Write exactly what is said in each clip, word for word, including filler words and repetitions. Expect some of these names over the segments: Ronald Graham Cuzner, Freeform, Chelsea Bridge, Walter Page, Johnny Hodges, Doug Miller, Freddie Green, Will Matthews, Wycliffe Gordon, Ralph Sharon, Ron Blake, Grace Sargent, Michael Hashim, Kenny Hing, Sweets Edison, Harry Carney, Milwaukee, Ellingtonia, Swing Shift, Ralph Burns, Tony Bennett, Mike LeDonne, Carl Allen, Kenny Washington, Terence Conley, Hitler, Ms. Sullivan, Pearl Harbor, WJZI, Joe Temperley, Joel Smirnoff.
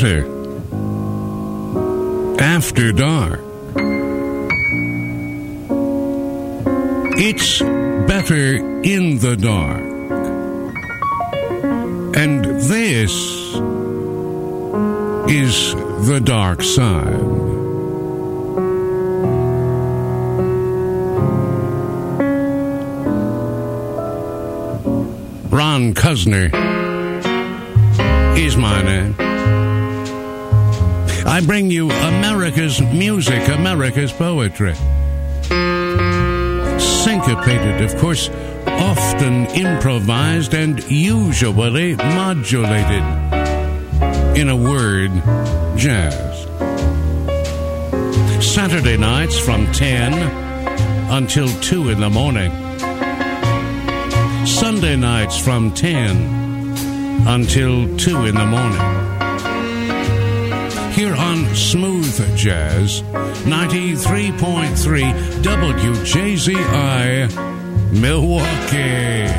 better after dark. It's better in the dark. And this is the dark side. Ron Cuzner is my name. I bring you America's music, America's poetry. Syncopated, of course, often improvised and usually modulated. In a word, jazz. Saturday nights from ten until two in the morning. Sunday nights from ten until two in the morning. Here on Smooth Jazz, ninety-three point three W J Z I, Milwaukee.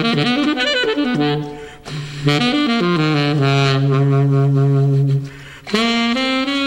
Thank you.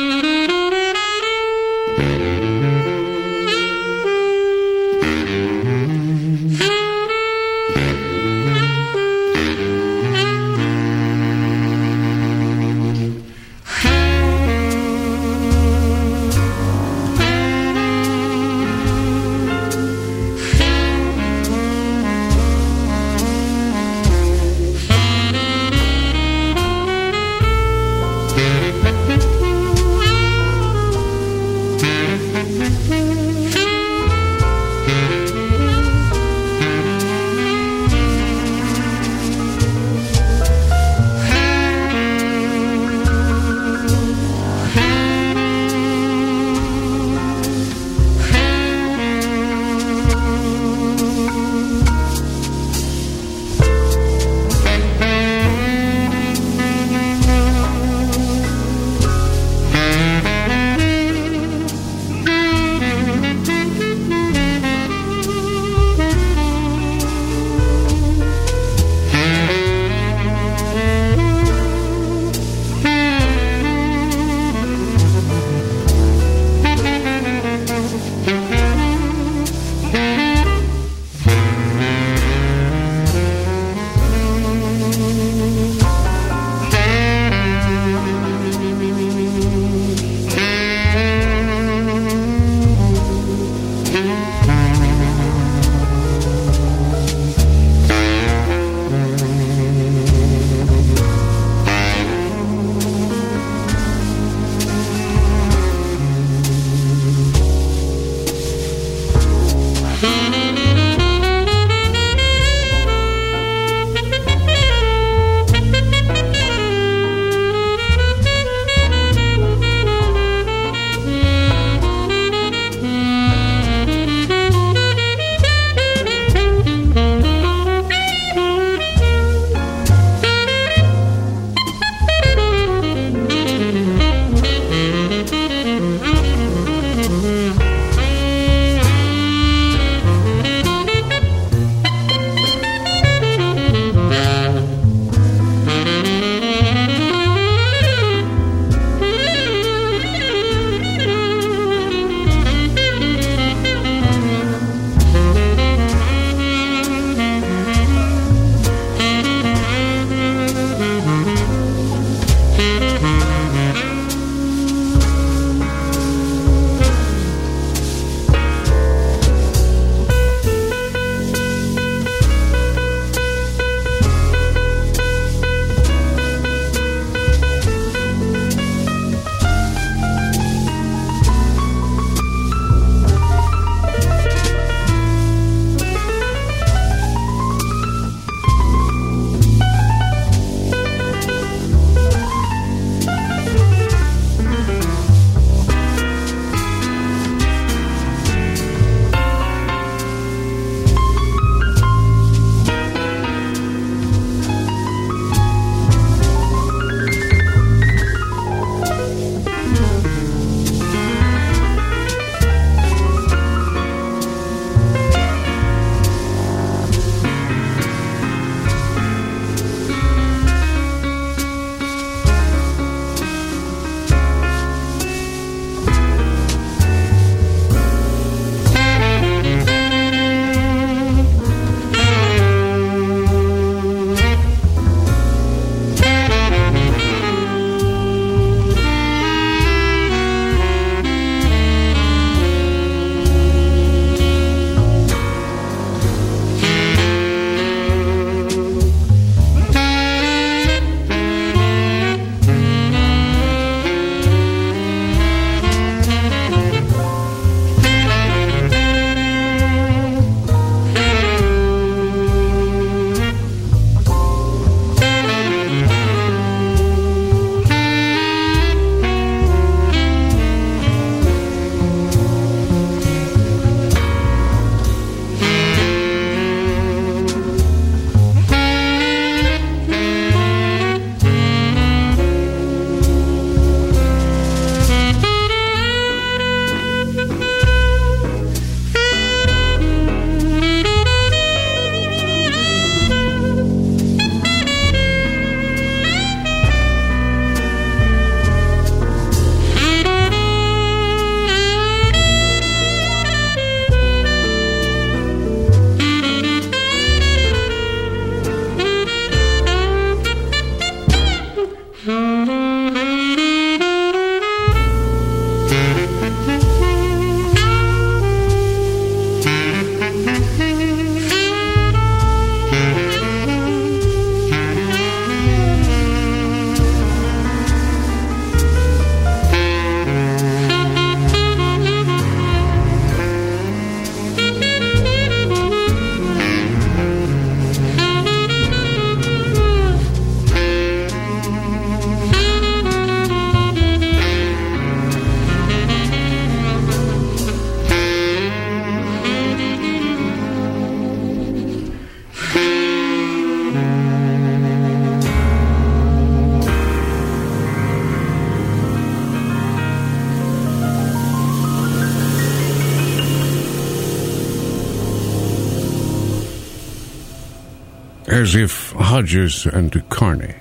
as if Hodges and Carney.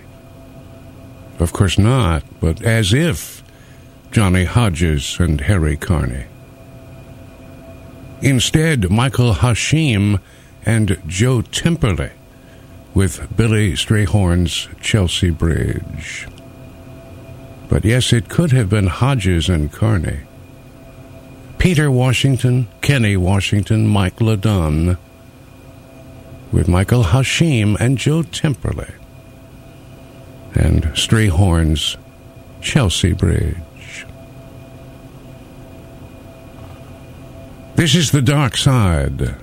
Of course not, but as if Johnny Hodges and Harry Carney. Instead, Michael Hashim and Joe Temperley with Billy Strayhorn's Chelsea Bridge. But yes, it could have been Hodges and Carney. Peter Washington, Kenny Washington, Mike LeDonne, with Michael Hashim and Joe Temperley, and Strayhorn's Chelsea Bridge. This is The Dark Side.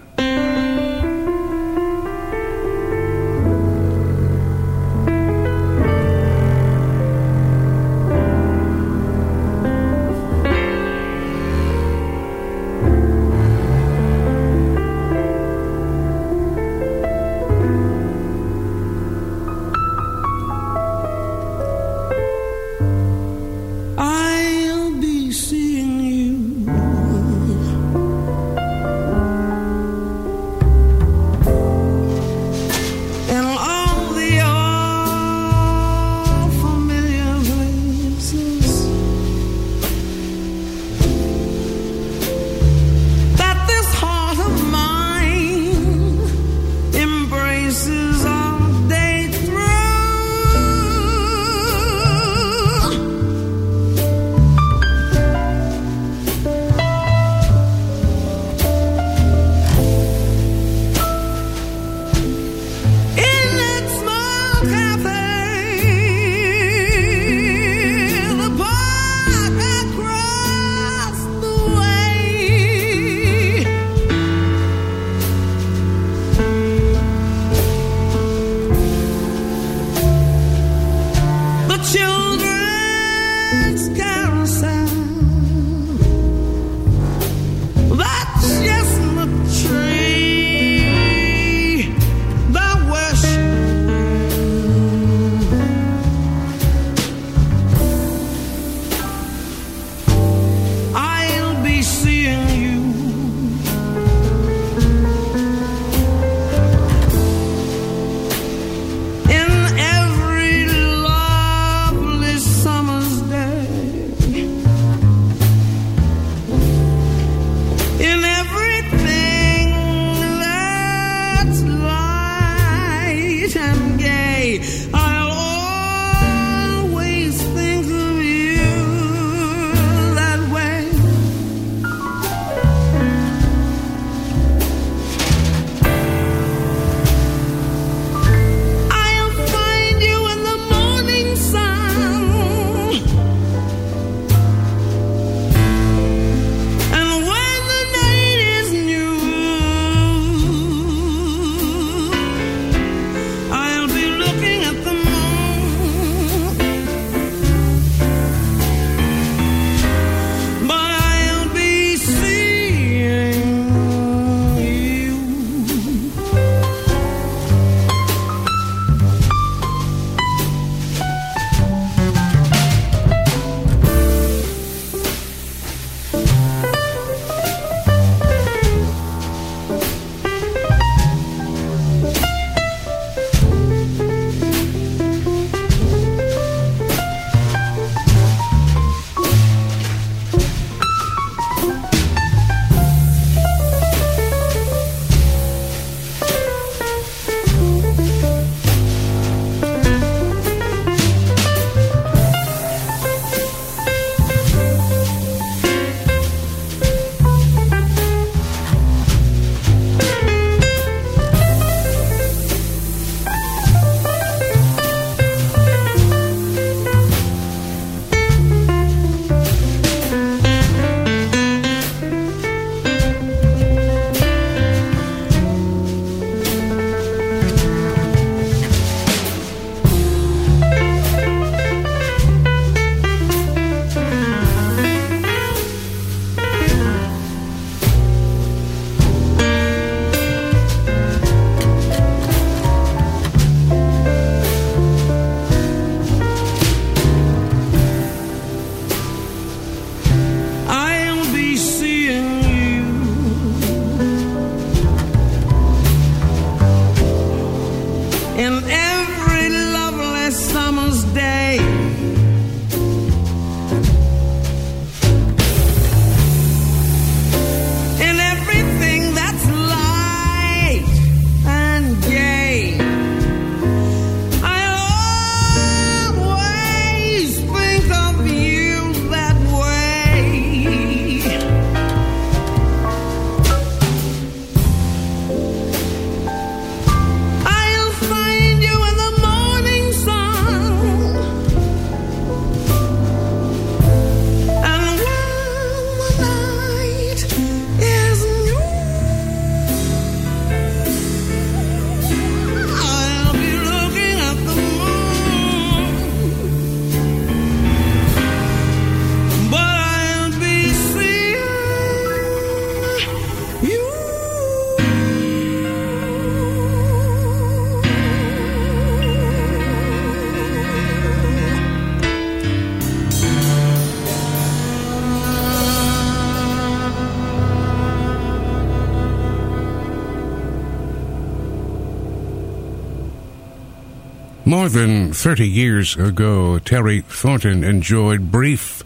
more than thirty years ago, Terry Thornton enjoyed brief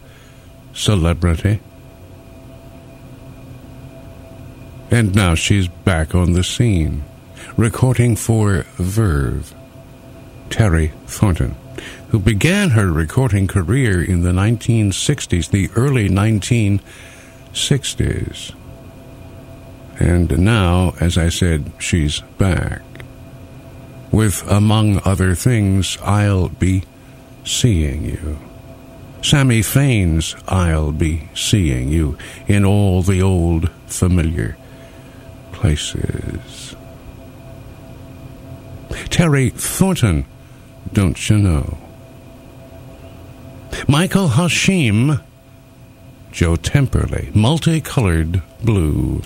celebrity. And now she's back on the scene, recording for Verve. Terry Thornton, who began her recording career in the nineteen sixties, the early nineteen sixties. And now, as I said, she's back. With, among other things, I'll Be Seeing You. Sammy Fain's I'll Be Seeing You in all the old familiar places. Terry Thornton, don't you know? Michael Hashim, Joe Temperley, Multicolored Blue.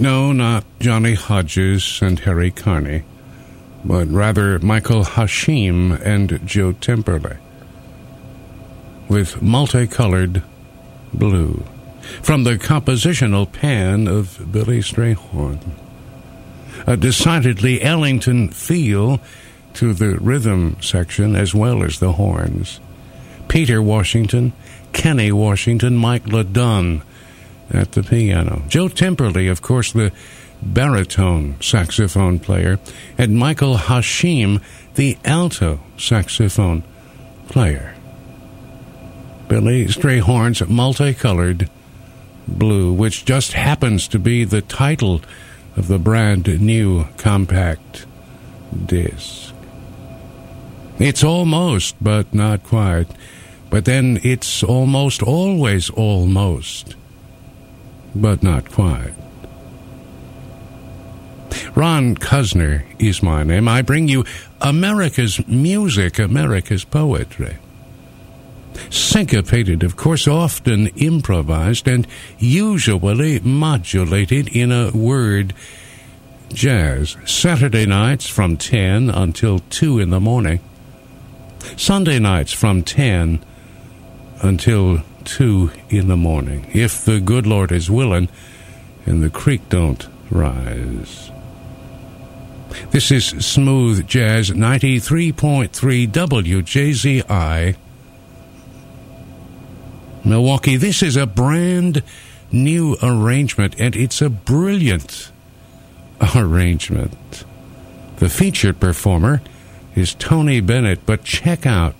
No, not Johnny Hodges and Harry Carney, but rather Michael Hashim and Joe Temperley, with multicolored blue, from the compositional pan of Billy Strayhorn. A decidedly Ellington feel to the rhythm section as well as the horns. Peter Washington, Kenny Washington, Mike LeDonne at the piano. Joe Temperley, of course, the baritone saxophone player, and Michael Hashim, the alto saxophone player. Billy Strayhorn's multicolored blue, which just happens to be the title of the brand new compact disc. It's almost, but not quite. But then it's almost always almost, but not quite. Ron Cuzner is my name. I bring you America's music, America's poetry. Syncopated, of course, often improvised, and usually modulated in a word jazz. Saturday nights from ten until two in the morning. Sunday nights from ten until two in the morning, if the good Lord is willing and the creek don't rise. This is Smooth Jazz ninety-three point three W J Z I. Milwaukee. This is a brand new arrangement, and it's a brilliant arrangement. The featured performer is Tony Bennett, but check out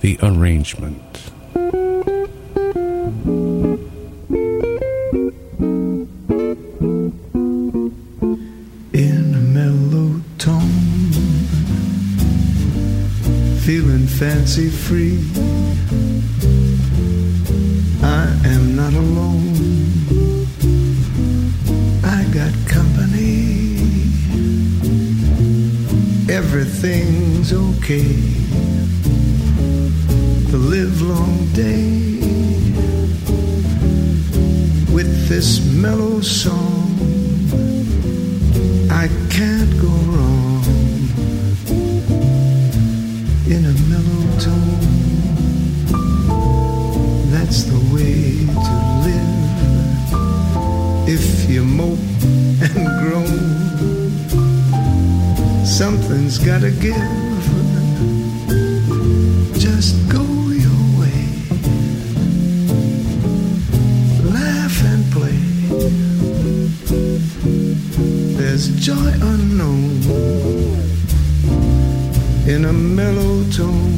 the arrangement. In a mellow tone, feeling fancy free, I am not alone, I got company. Everything's okay, the livelong day, with this mellow song, I can't go wrong, in a mellow tone. That's the way to live, if you mope and groan, something's gotta give, just go your way, laugh and play, there's joy unknown, in a mellow tone.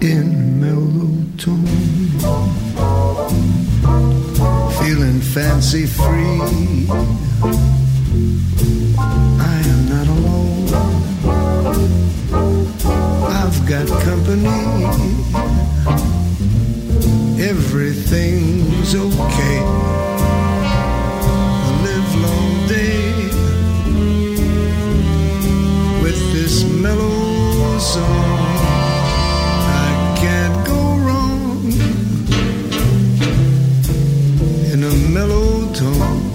in mellow tone, feeling fancy free. I am not alone, I've got company, everything's okay. This mellow song, I can't go wrong in a mellow tone.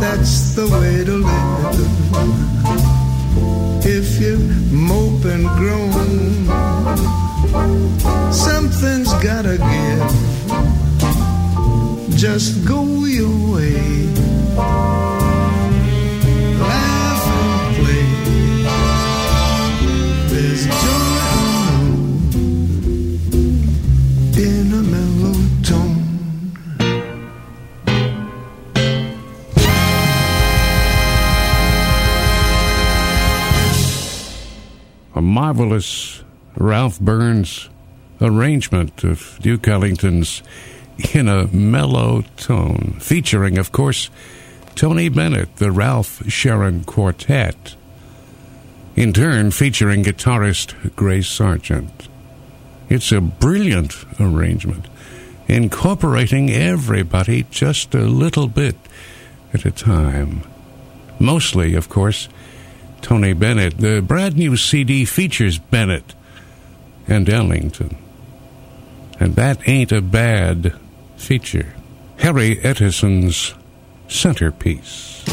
That's the way to live. If you mope and groan, something's gotta give. Just go your way. Marvelous Ralph Burns' arrangement of Duke Ellington's In a Mellow Tone, featuring, of course, Tony Bennett, the Ralph Sharon Quartet, in turn featuring guitarist Grace Sargent. It's a brilliant arrangement, incorporating everybody just a little bit at a time. Mostly, of course, Tony Bennett. The brand new C D features Bennett and Ellington, and that ain't a bad feature. Harry Edison's Centerpiece.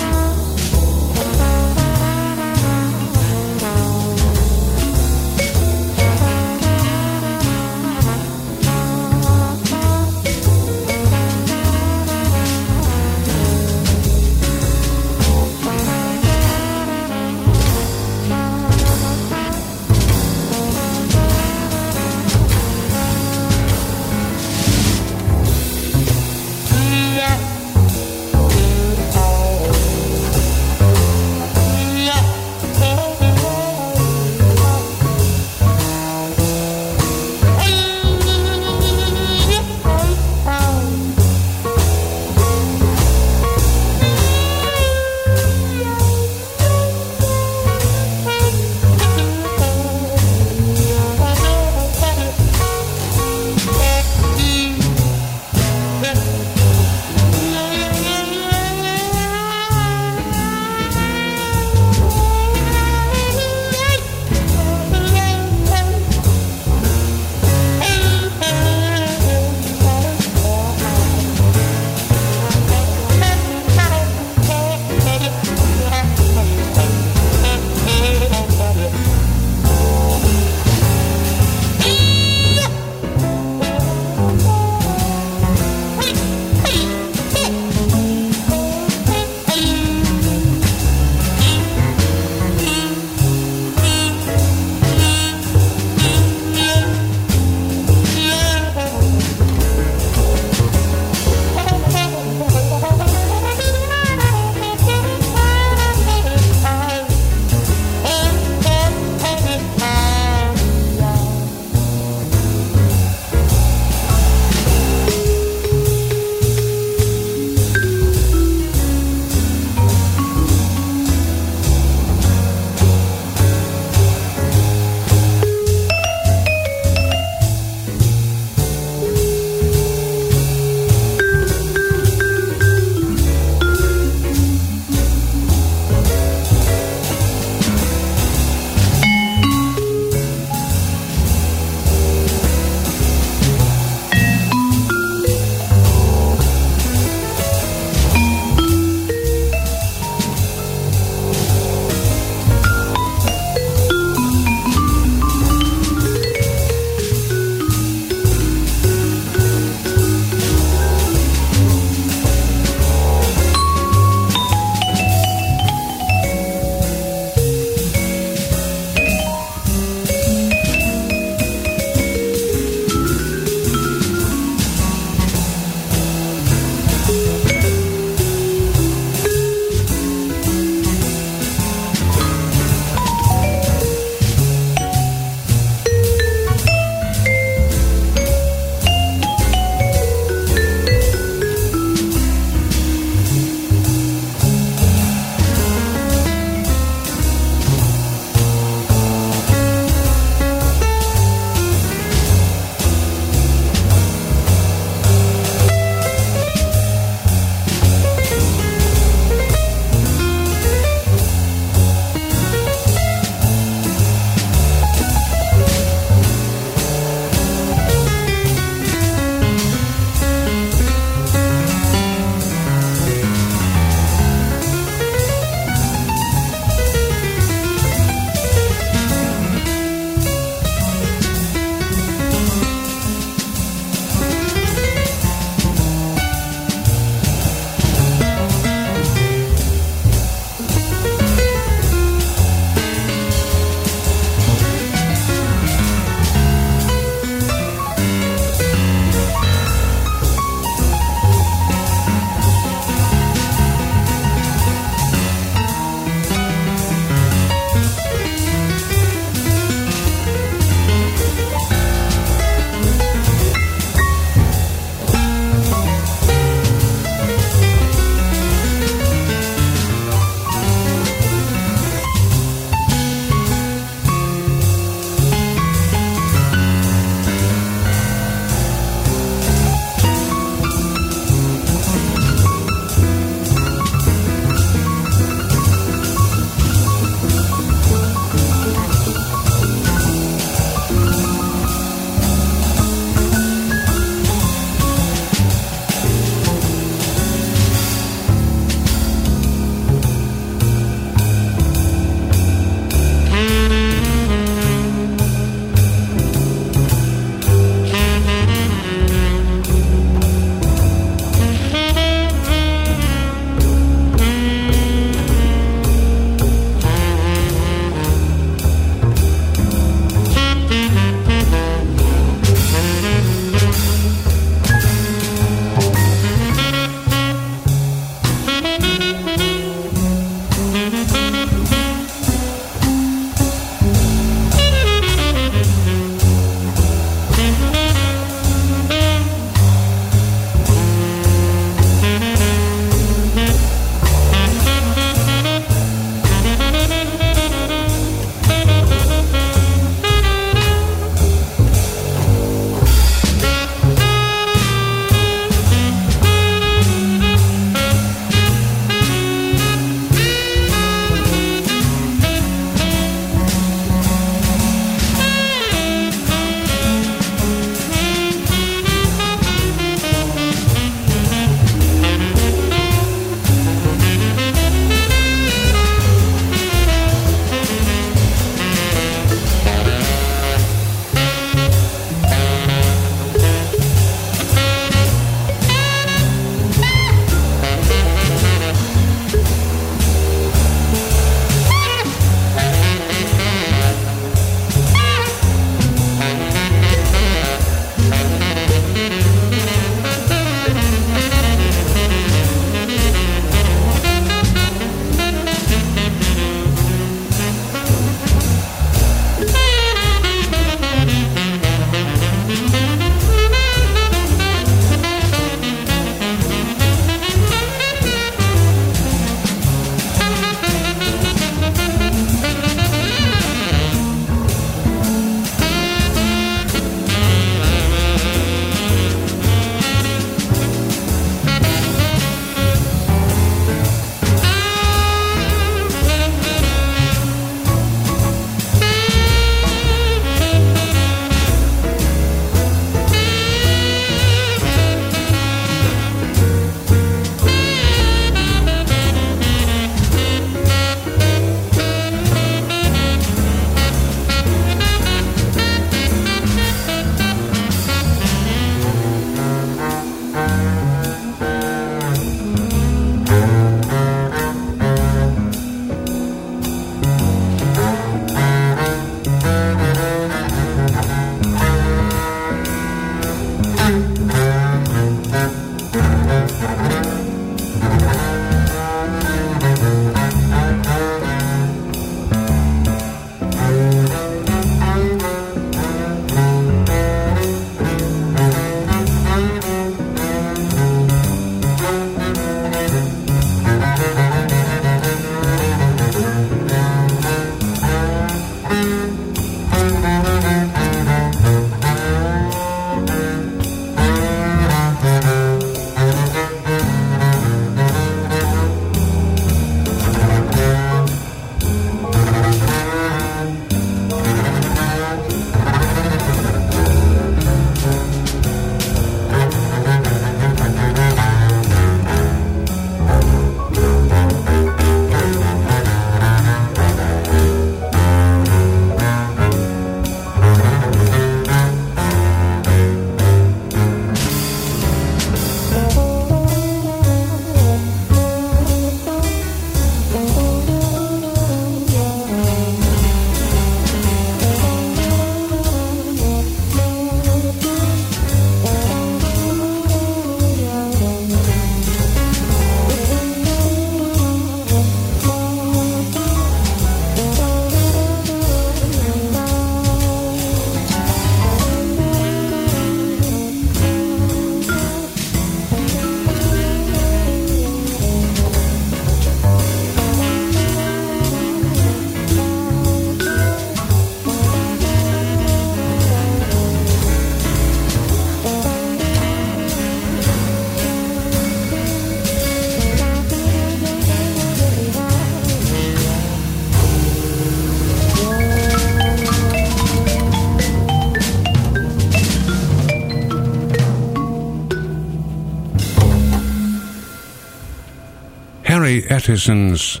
Harry Ettison's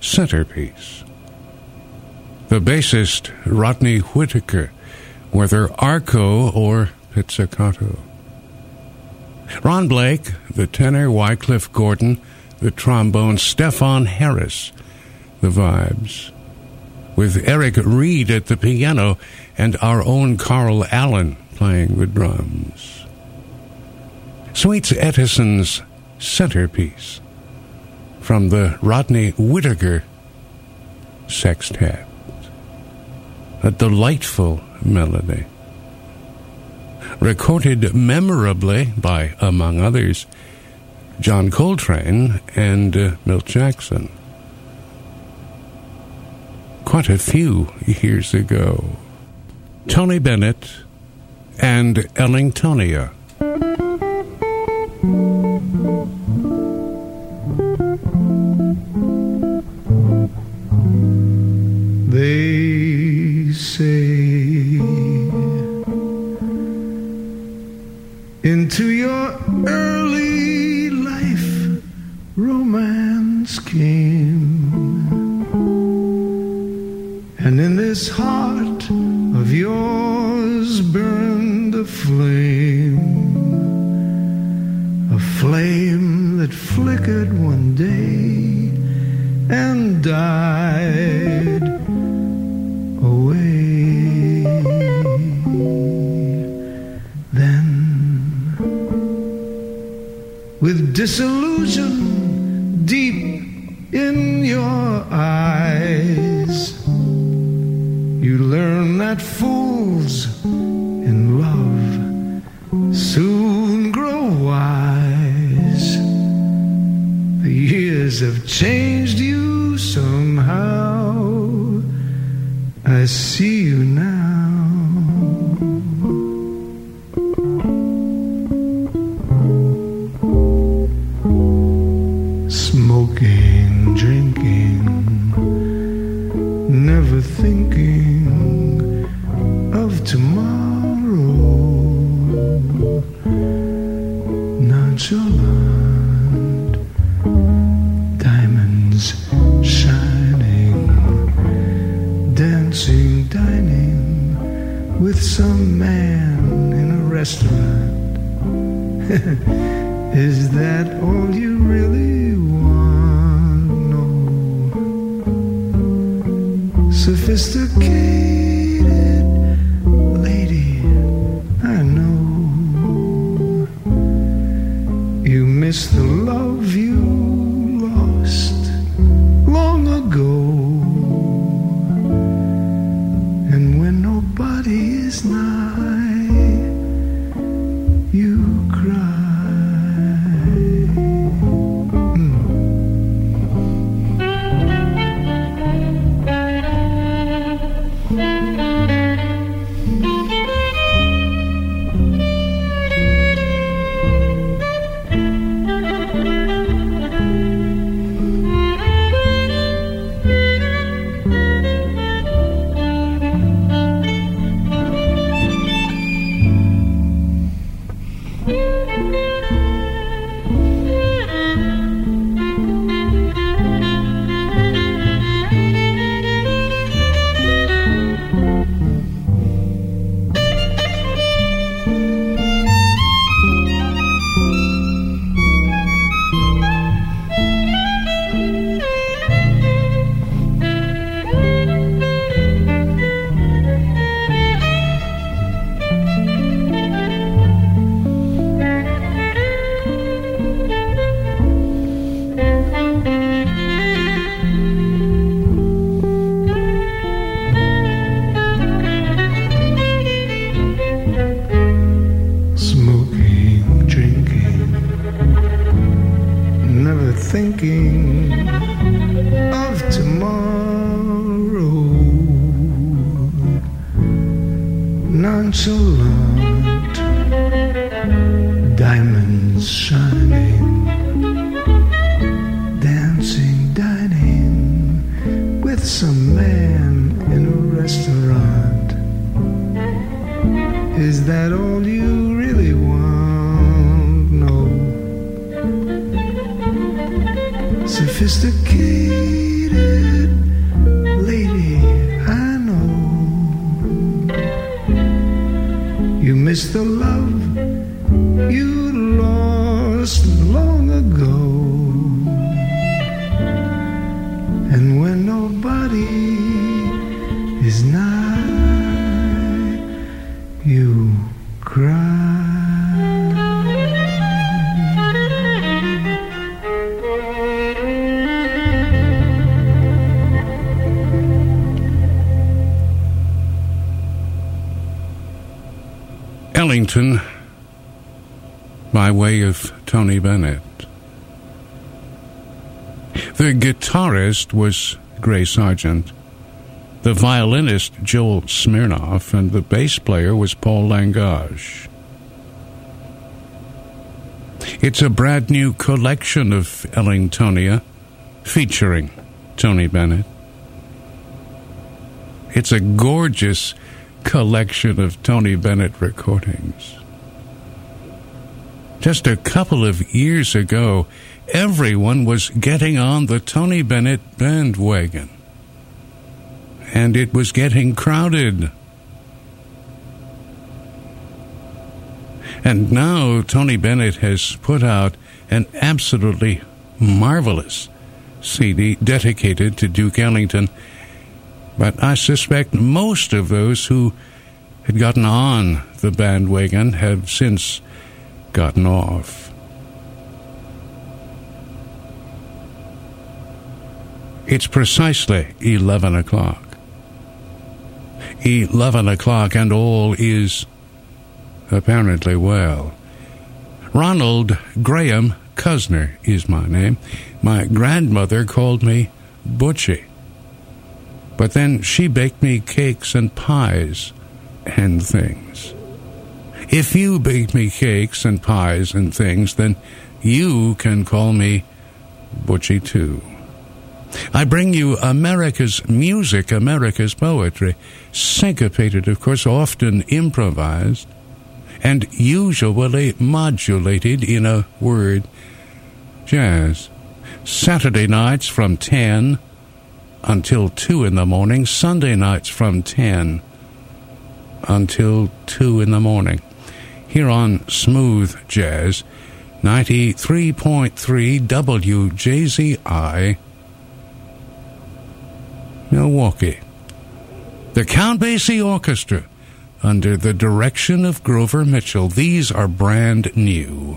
centerpiece. The bassist Rodney Whitaker, whether arco or pizzicato. Ron Blake, the tenor Wycliffe Gordon, the trombone Stefan Harris, the vibes. With Eric Reed at the piano and our own Carl Allen playing the drums. Sweets Ettison's centerpiece from the Rodney Whitaker Sextet. A delightful melody. Recorded memorably by, among others, John Coltrane and uh, Milt Jackson. Quite a few years ago. Tony Bennett and Ellingtonia. They say into your early life romance came, and in this heart of yours burned a flame, a flame that flickered one day and died away. Then, with disillusion deep in your eyes, you learn that fools in love soon grow wise. The years have changed you somehow. I see you now. Smoking, drinking, never thinking of tomorrow. Nonchalant, diamonds shining, dancing, dining with some man in a restaurant. Is that all you really want? No. Sophisticated lady, I know you miss the love you lost long ago. And when nobody is nigh, you cry. sophisticated lady I know. You miss the love you lost long ago. And when nobody is nigh, you cry. Ellington, by way of Tony Bennett. The guitarist was Grace Sargent, the violinist Joel Smirnoff, and the bass player was Paul Langage. It's a brand new collection of Ellingtonia featuring Tony Bennett. It's a gorgeous collection of Tony Bennett recordings. Just a couple of years ago, everyone was getting on the Tony Bennett bandwagon, and it was getting crowded. And now Tony Bennett has put out an absolutely marvelous C D dedicated to Duke Ellington. But I suspect most of those who had gotten on the bandwagon have since gotten off. It's precisely eleven o'clock. Eleven o'clock, and all is apparently well. Ronald Graham Cuzner is my name. My grandmother called me Butchie. But then she baked me cakes and pies and things. If you bake me cakes and pies and things, then you can call me Butchie too. I bring you America's music, America's poetry, syncopated, of course, often improvised, and usually modulated in a word, jazz. Saturday nights from ten until two in the morning, Sunday nights from ten until two in the morning. Here on Smooth Jazz, ninety-three point three W J Z I, Milwaukee. The Count Basie Orchestra, under the direction of Grover Mitchell. These are brand new.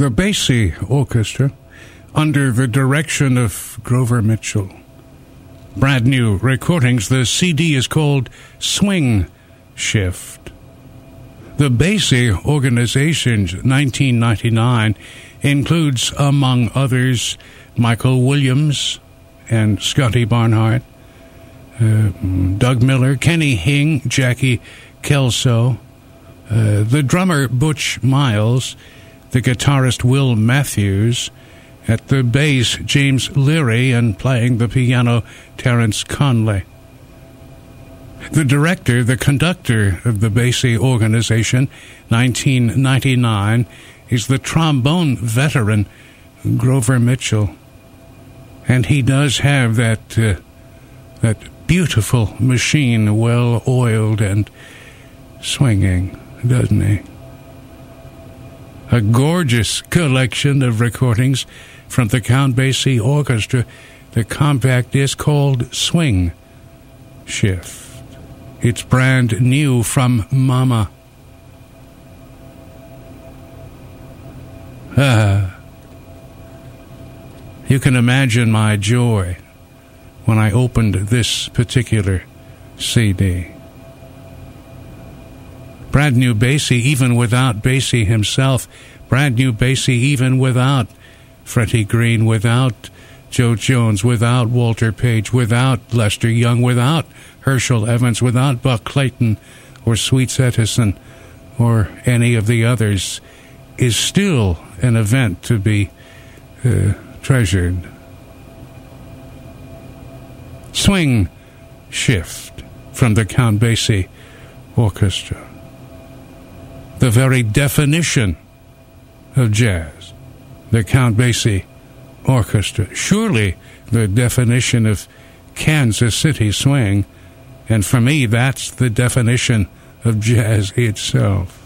the Basie Orchestra under the direction of Grover Mitchell. Brand new recordings. The C D is called Swing Shift. The Basie Organization's nineteen ninety-nine includes, among others, Michael Williams and Scotty Barnhart, uh, Doug Miller, Kenny Hing, Jackie Kelso, uh, the drummer Butch Miles, the guitarist Will Matthews, at the bass James Leary, and playing the piano Terence Conley. The director, the conductor of the Basie Organization, nineteen ninety-nine, is the trombone veteran Grover Mitchell. And he does have that uh, that beautiful machine, well-oiled and swinging, doesn't he? A gorgeous collection of recordings from the Count Basie Orchestra. The compact is called Swing Shift. It's brand new from Mama. Ah. You can imagine my joy when I opened this particular C D. Brand new Basie, even without Basie himself. Brand new Basie, even without Freddie Green, without Joe Jones, without Walter Page, without Lester Young, without Herschel Evans, without Buck Clayton or Sweets Edison or any of the others, is still an event to be uh, treasured. Swing Shift from the Count Basie Orchestra. The very definition of jazz, the Count Basie Orchestra. Surely the definition of Kansas City swing. And for me, that's the definition of jazz itself.